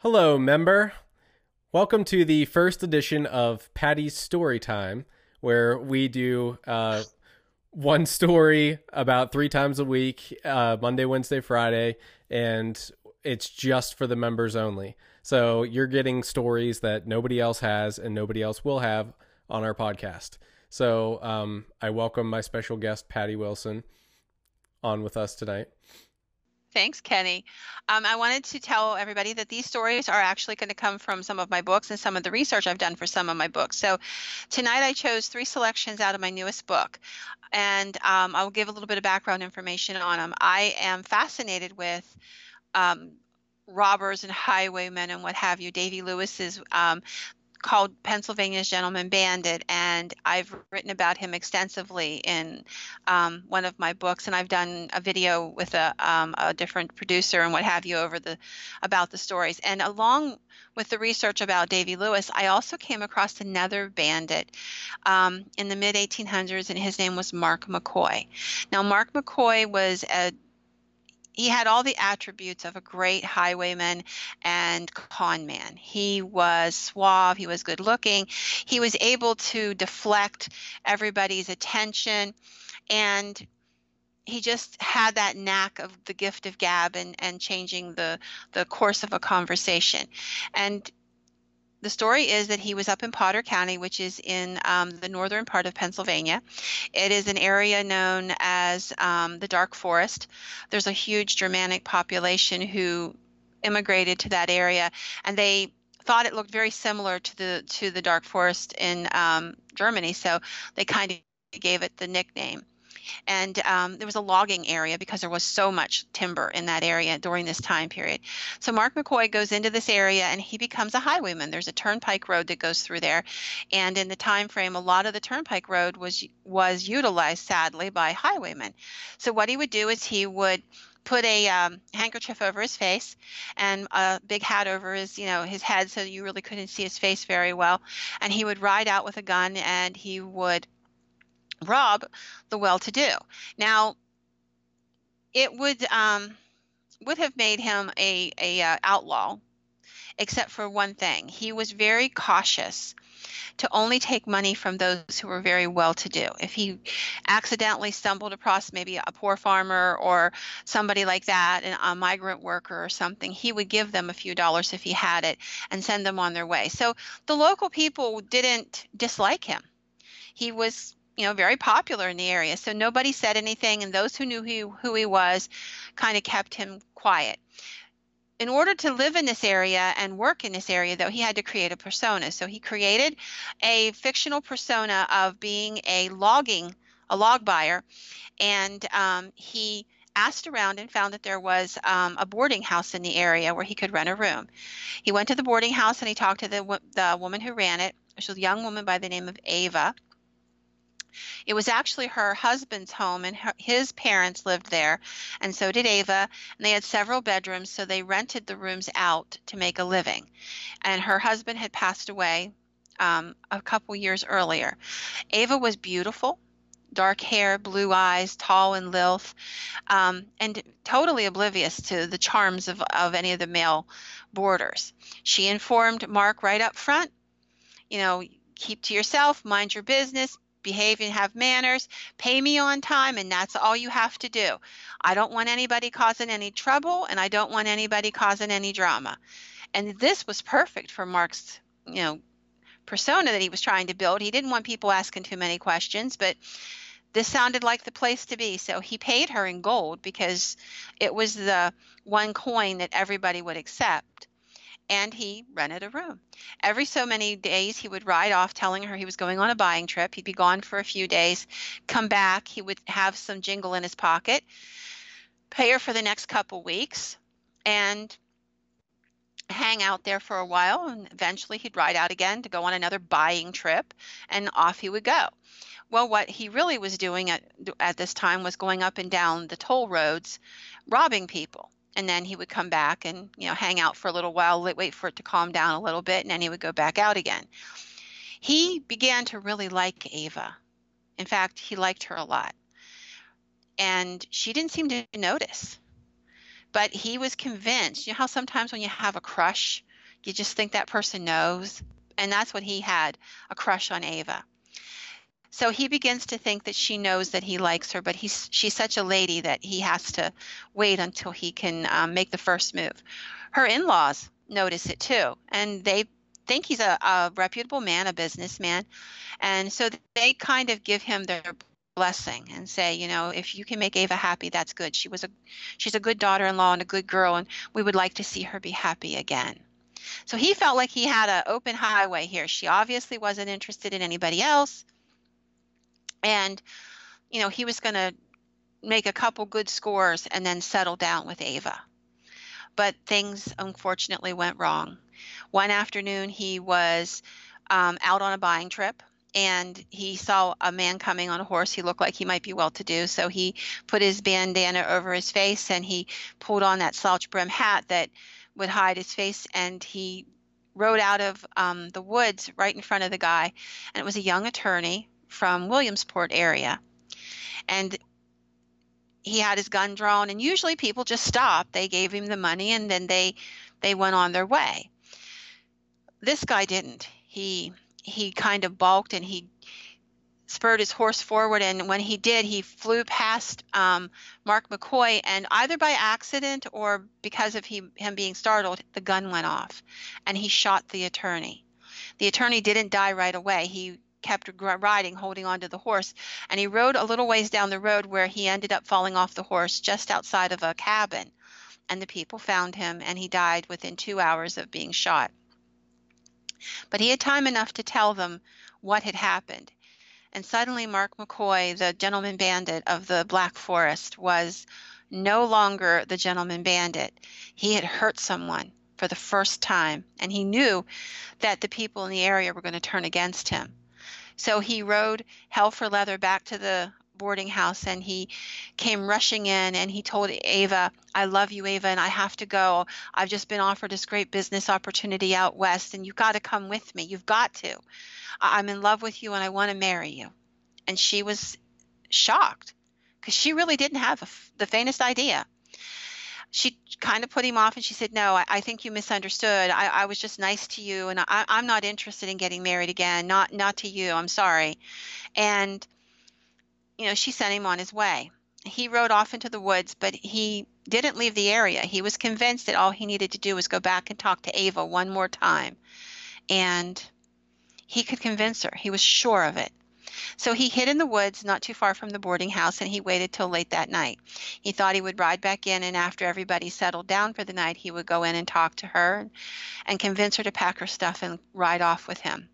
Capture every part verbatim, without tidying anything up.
Hello, member. Welcome to the first edition of Patty's Storytime, where we do uh, one story about three times a week, uh, Monday, Wednesday, Friday, and it's just for the members only. So you're getting stories that nobody else has and nobody else will have on our podcast. So um, I welcome my special guest, Patty Wilson, on with us tonight. Thanks, Kenny. Um, I wanted to tell everybody that these stories are actually going to come from some of my books and some of the research I've done for some of my books. So tonight I chose three selections out of my newest book, and um, I'll give a little bit of background information on them. I am fascinated with um, robbers and highwaymen and what have you. Davy Lewis is um, called Pennsylvania's Gentleman Bandit, and I've written about him extensively in um, one of my books, and I've done a video with a, um, a different producer and what have you over the about the stories. And along with the research about Davy Lewis, I also came across another bandit um, in the mid eighteen hundreds, and his name was Mark McCoy. Now, Mark McCoy was a He had all the attributes of a great highwayman and con man. He was suave. He was good looking. He was able to deflect everybody's attention. And he just had that knack of the gift of gab and, and changing the, the course of a conversation. And the story is that he was up in Potter County, which is in um, the northern part of Pennsylvania. It is an area known as um, the Dark Forest. There's a huge Germanic population who immigrated to that area, and they thought it looked very similar to the to the Dark Forest in um, Germany, so they kind of gave it the nickname. And um, there was a logging area because there was so much timber in that area during this time period. So Mark McCoy goes into this area and he becomes a highwayman. There's a turnpike road that goes through there. And in the time frame, a lot of the turnpike road was was utilized, sadly, by highwaymen. So what he would do is he would put a um, handkerchief over his face and a big hat over his, you know, his head, so you really couldn't see his face very well. And he would ride out with a gun and he would rob the well-to-do. Now, it would um, would have made him a, a uh, outlaw, except for one thing. He was very cautious to only take money from those who were very well-to-do. If he accidentally stumbled across maybe a poor farmer or somebody like that, an, a migrant worker or something, he would give them a few dollars if he had it and send them on their way. So the local people didn't dislike him. He was you know, very popular in the area. So nobody said anything, and those who knew who, who he was kind of kept him quiet. In order to live in this area and work in this area, though, he had to create a persona. So he created a fictional persona of being a logging, a log buyer, and um, he asked around and found that there was um, a boarding house in the area where he could rent a room. He went to the boarding house and he talked to the, the woman who ran it. She was a young woman by the name of Ava. It was actually her husband's home, and her, his parents lived there, and so did Ava, and they had several bedrooms, so they rented the rooms out to make a living. And her husband had passed away um, a couple years earlier. Ava was beautiful, dark hair, blue eyes, tall and lithe, um, and totally oblivious to the charms of, of any of the male boarders. She informed Mark right up front, you know, keep to yourself, mind your business, behave and have manners, pay me on time, and that's all you have to do. I don't want anybody causing any trouble, and I don't want anybody causing any drama. And this was perfect for Mark's, you know, persona that he was trying to build. He didn't want people asking too many questions, but this sounded like the place to be. So he paid her in gold because it was the one coin that everybody would accept. And he rented a room. Every so many days he would ride off telling her he was going on a buying trip. He'd be gone for a few days, come back. He would have some jingle in his pocket, pay her for the next couple weeks, and hang out there for a while. And eventually he'd ride out again to go on another buying trip, and off he would go. Well, what he really was doing at, at this time was going up and down the toll roads, robbing people. And then he would come back and, you know, hang out for a little while, wait for it to calm down a little bit, and then he would go back out again. He began to really like Ava. In fact, he liked her a lot. And she didn't seem to notice. But he was convinced, you know how sometimes when you have a crush – You just think that person knows. And that's what he had, a crush on Ava. So he begins to think that she knows that he likes her, but he's, she's such a lady that he has to wait until he can um, make the first move. Her in-laws notice it too, and they think he's a, a reputable man, a businessman. And so they kind of give him their blessing and say, you know, if you can make Ava happy, that's good. She was a, she's a good daughter-in-law and a good girl, and we would like to see her be happy again. So he felt like he had an open highway here. She obviously wasn't interested in anybody else. And, you know, he was going to make a couple good scores and then settle down with Ava. But things, unfortunately, went wrong. One afternoon, he was um, out on a buying trip, and he saw a man coming on a horse. He looked like he might be well-to-do, so he put his bandana over his face, and he pulled on that slouch brim hat that would hide his face, and he rode out of um, the woods right in front of the guy, and it was a young attorney from Williamsport area, and he had his gun drawn, and usually people just stopped. They gave him the money, and then they they went on their way. This guy didn't. He he kind of balked, and he spurred his horse forward, and when he did, he flew past um, Mark McCoy, and either by accident or because of he, him being startled, the gun went off, and he shot the attorney. The attorney didn't die right away. He kept riding, holding onto the horse, and he rode a little ways down the road where he ended up falling off the horse just outside of a cabin, and the people found him, and he died within two hours of being shot. But he had time enough to tell them what had happened, and suddenly Mark McCoy, the gentleman bandit of the Black Forest, was no longer the gentleman bandit. He had hurt someone for the first time, and he knew that the people in the area were going to turn against him. So he rode hell for leather back to the boarding house, and he came rushing in, and he told Ava, I love you, Ava, and I have to go. I've just been offered this great business opportunity out west, and you've got to come with me. You've got to. I'm in love with you, and I want to marry you. And she was shocked because she really didn't have the faintest idea. She kind of put him off, and she said, no, I, I think you misunderstood. I, I was just nice to you, and I, I'm not interested in getting married again, not not to you. I'm sorry. And, you know, she sent him on his way. He rode off into the woods, but he didn't leave the area. He was convinced that all he needed to do was go back and talk to Ava one more time, and he could convince her. He was sure of it. So he hid in the woods not too far from the boarding house, and he waited till late that night. He thought he would ride back in, and after everybody settled down for the night, he would go in and talk to her and convince her to pack her stuff and ride off with him.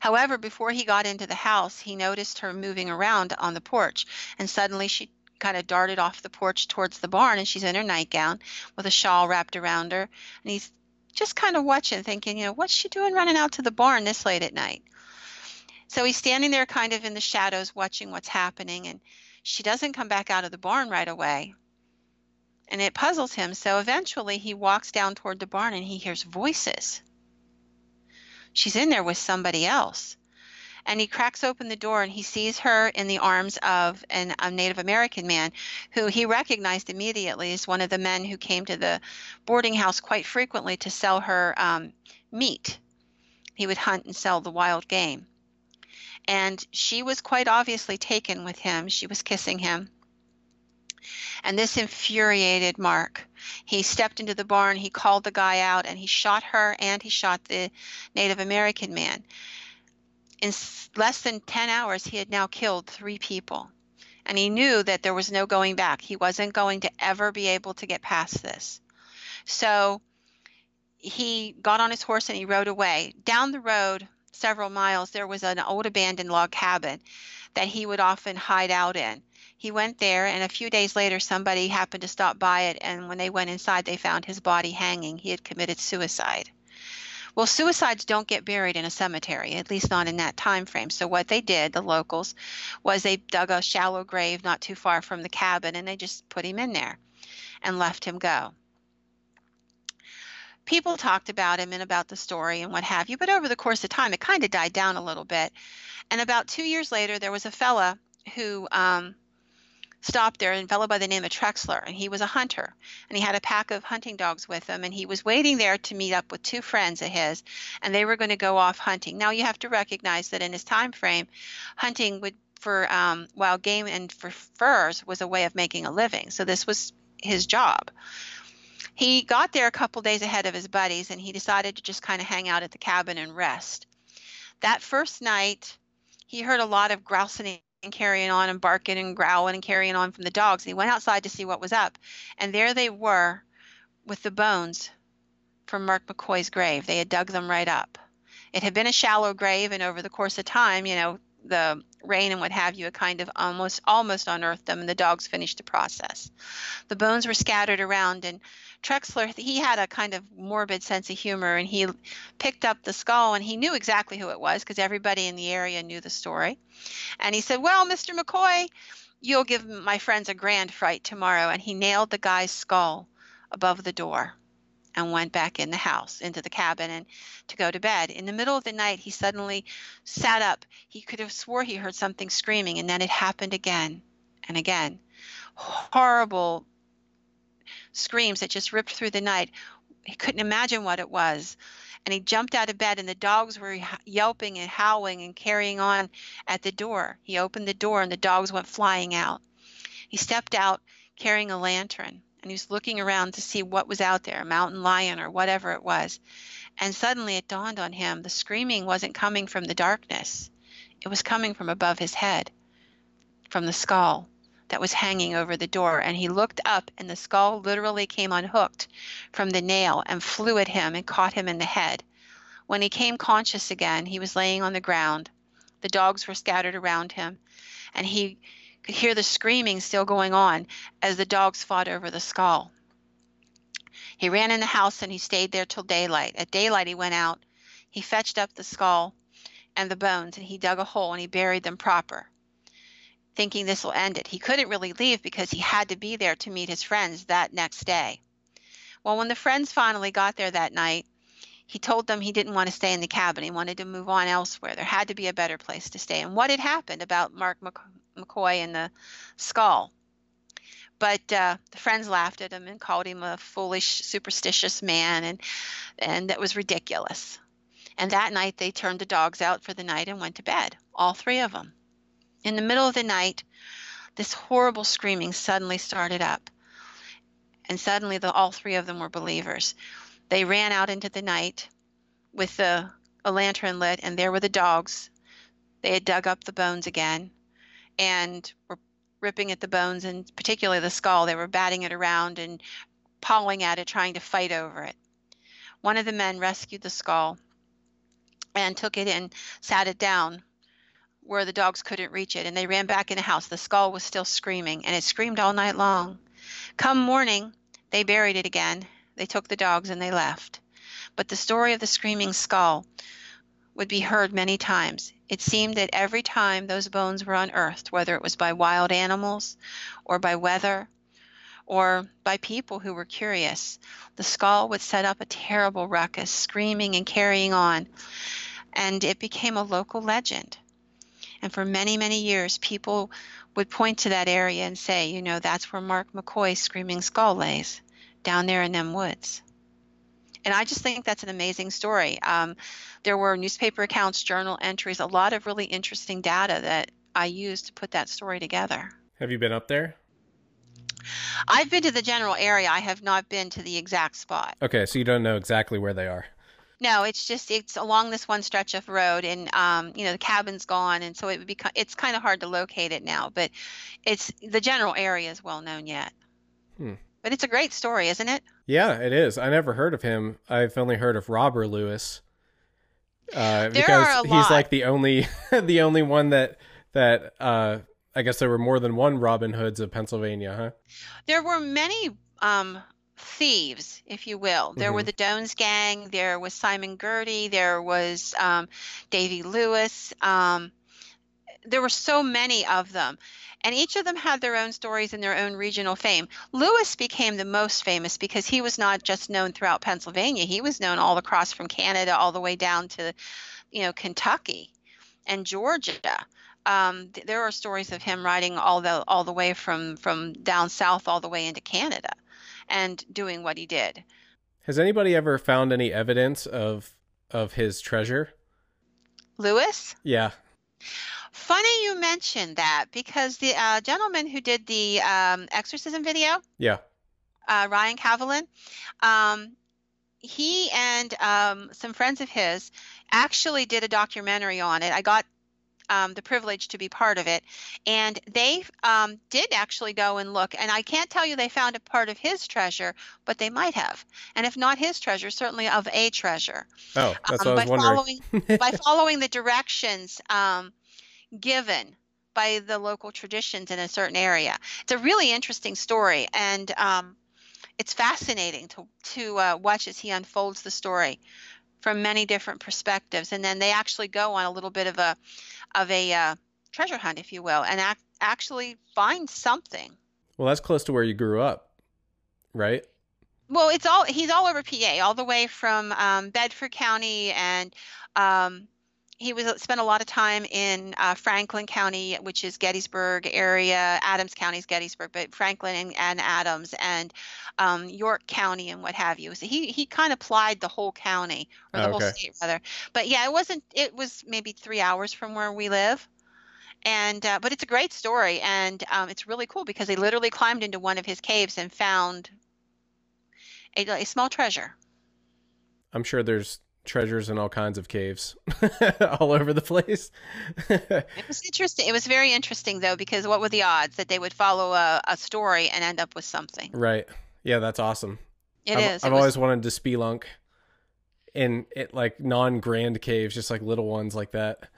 However, before he got into the house, he noticed her moving around on the porch, and suddenly she kind of darted off the porch towards the barn, and she's in her nightgown with a shawl wrapped around her, and he's just kind of watching, thinking, you know, what's she doing running out to the barn this late at night? So he's standing there kind of in the shadows watching what's happening, and she doesn't come back out of the barn right away, and it puzzles him. So eventually he walks down toward the barn, and he hears voices. She's in there with somebody else, and he cracks open the door, and he sees her in the arms of an, a Native American man who he recognized immediately as one of the men who came to the boarding house quite frequently to sell her um, meat. He would hunt and sell the wild game. And she was quite obviously taken with him. She was kissing him. And this infuriated Mark. He stepped into the barn, he called the guy out, and he shot her, and he shot the Native American man. In less than ten hours, he had now killed three people. And he knew that there was no going back. He wasn't going to ever be able to get past this. So he got on his horse and he rode away. Down the road, several miles, there was an old abandoned log cabin that he would often hide out in. He went there, and a few days later, somebody happened to stop by it, and when they went inside, they found his body hanging. He had committed suicide. Well, suicides don't get buried in a cemetery, at least not in that time frame. So what they did, the locals, was they dug a shallow grave not too far from the cabin, and they just put him in there and left him go. People talked about him and about the story and what have you, but over the course of time, it kind of died down a little bit. And about two years later, there was a fella who um, stopped there, and a fellow by the name of Trexler, and he was a hunter, and he had a pack of hunting dogs with him, and he was waiting there to meet up with two friends of his, and they were going to go off hunting. Now, you have to recognize that in his time frame, hunting would, for um, wild game and for furs was a way of making a living, so this was his job. He got there a couple days ahead of his buddies, and he decided to just kind of hang out at the cabin and rest. That first night, he heard a lot of grousing and carrying on and barking and growling and carrying on from the dogs. He went outside to see what was up, and there they were with the bones from Mark McCoy's grave. They had dug them right up. It had been a shallow grave, and over the course of time, you know, the rain and what have you, it kind of almost almost unearthed them, and the dogs finished the process. The bones were scattered around, and Trexler, he had a kind of morbid sense of humor, and he picked up the skull, and he knew exactly who it was because everybody in the area knew the story. And he said, "Well, Mister McCoy, you'll give my friends a grand fright tomorrow." And he nailed the guy's skull above the door and went back in the house, into the cabin, and to go to bed. In the middle of the night, he suddenly sat up. He could have swore he heard something screaming, and then it happened again and again. Horrible screams that just ripped through the night. He couldn't imagine what it was. And he jumped out of bed, and the dogs were yelping and howling and carrying on at the door. He opened the door, and the dogs went flying out. He stepped out carrying a lantern, and he was looking around to see what was out there, a mountain lion or whatever it was. And suddenly it dawned on him, the screaming wasn't coming from the darkness. It was coming from above his head, from the skull that was hanging over the door. And he looked up, and the skull literally came unhooked from the nail and flew at him and caught him in the head. When he came conscious again, he was laying on the ground. The dogs were scattered around him, and he could hear the screaming still going on as the dogs fought over the skull. He ran in the house, and he stayed there till daylight. At daylight, he went out. He fetched up the skull and the bones, and he dug a hole, and he buried them proper, thinking this will end it. He couldn't really leave because he had to be there to meet his friends that next day. Well, when the friends finally got there that night, he told them he didn't want to stay in the cabin. He wanted to move on elsewhere. There had to be a better place to stay. And what had happened about Mark McCoy? McCoy and the skull. But uh, the friends laughed at him and called him a foolish, superstitious man, and and that was ridiculous. And that night they turned the dogs out for the night and went to bed, all three of them. In the middle of the night, this horrible screaming suddenly started up, and suddenly the all three of them were believers. They ran out into the night with the, a lantern lit, and there were the dogs. They had dug up the bones again and were ripping at the bones, and particularly the skull. They were batting it around and pawing at it, trying to fight over it. One of the men rescued the skull and took it and sat it down where the dogs couldn't reach it, and they ran back in the house. The skull was still screaming, and it screamed all night long. Come morning, they buried it again. They took the dogs, and they left. But the story of the screaming skull would be heard many times. It seemed that every time those bones were unearthed, whether it was by wild animals or by weather or by people who were curious, the skull would set up a terrible ruckus, screaming and carrying on, and it became a local legend. And for many, many years, people would point to that area and say, you know, that's where Mark McCoy's screaming skull lays, down there in them woods. And I just think that's an amazing story. Um, there were newspaper accounts, journal entries, a lot of really interesting data that I used to put that story together. Have you been up there? I've been to the general area. I have not been to the exact spot. Okay, so you don't know exactly where they are. No, it's just it's along this one stretch of road, and um, you know, the cabin's gone, and so it would be it's kind of hard to locate it now. But it's the general area is well known yet. Hmm. But it's a great story, isn't it? Yeah, it is. I never heard of him. I've only heard of Robert Lewis. Uh, because he's like the only the only one that that uh, I guess there were more than one Robin Hoods of Pennsylvania, huh? There were many um, thieves, if you will. There mm-hmm. were the Doane's gang. There was Simon Gertie. There was um, Davy Lewis. Um, there were so many of them. And each of them had their own stories and their own regional fame. Lewis became the most famous because he was not just known throughout Pennsylvania. He was known all across from Canada all the way down to, you know, Kentucky and Georgia. um, th there are stories of him riding all the all the way from from down south all the way into Canada and doing what he did. Has anybody ever found any evidence of of his treasure? Lewis? Yeah. Funny you mentioned that, because the uh, gentleman who did the um, exorcism video, yeah, uh, Ryan Cavalin, um, he and um, some friends of his actually did a documentary on it. I got um, the privilege to be part of it, and they um, did actually go and look. And I can't tell you they found a part of his treasure, but they might have. And if not his treasure, certainly of a treasure. Oh, that's um, what I was wondering. Following, by following the directions. Um, given by the local traditions in a certain area. It's a really interesting story, and um, it's fascinating to, to uh, watch as he unfolds the story from many different perspectives. And then they actually go on a little bit of a, of a uh, treasure hunt, if you will, and ac actually find something. Well, that's close to where you grew up, right? Well, it's all, he's all over P A, all the way from um, Bedford County, and um, he was spent a lot of time in uh, Franklin County, which is Gettysburg area. Adams County is Gettysburg, but Franklin and, and Adams, and um, York County and what have you. So he he kind of plied the whole county, or the oh, okay. whole state rather. But yeah, it wasn't. It was maybe three hours from where we live, and uh, but it's a great story, and um, it's really cool because they literally climbed into one of his caves and found a, a small treasure. I'm sure there's treasures in all kinds of caves all over the place. It was interesting. It was very interesting, though, because what were the odds that they would follow a, a story and end up with something? Right. Yeah, that's awesome. It I've, is. I've it always was... wanted to spelunk in it, like non-grand caves, just like little ones like that,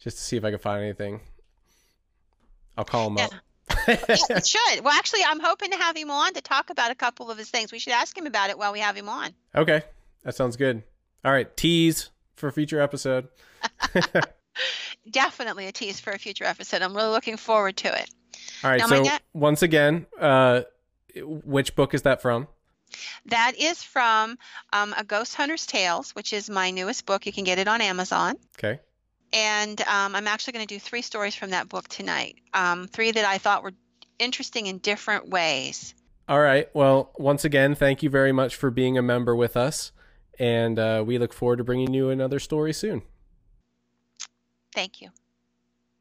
just to see if I could find anything. I'll call them yeah. up. It should. Well, actually, I'm hoping to have him on to talk about a couple of his things. We should ask him about it while we have him on. Okay. That sounds good. All right, tease for a future episode. Definitely a tease for a future episode. I'm really looking forward to it. All right, now, so once again, uh, which book is that from? That is from um, A Ghost Hunter's Tales, which is my newest book. You can get it on Amazon. Okay. And um, I'm actually going to do three stories from that book tonight, um, three that I thought were interesting in different ways. All right, well, once again, thank you very much for being a member with us. And uh, we look forward to bringing you another story soon. Thank you.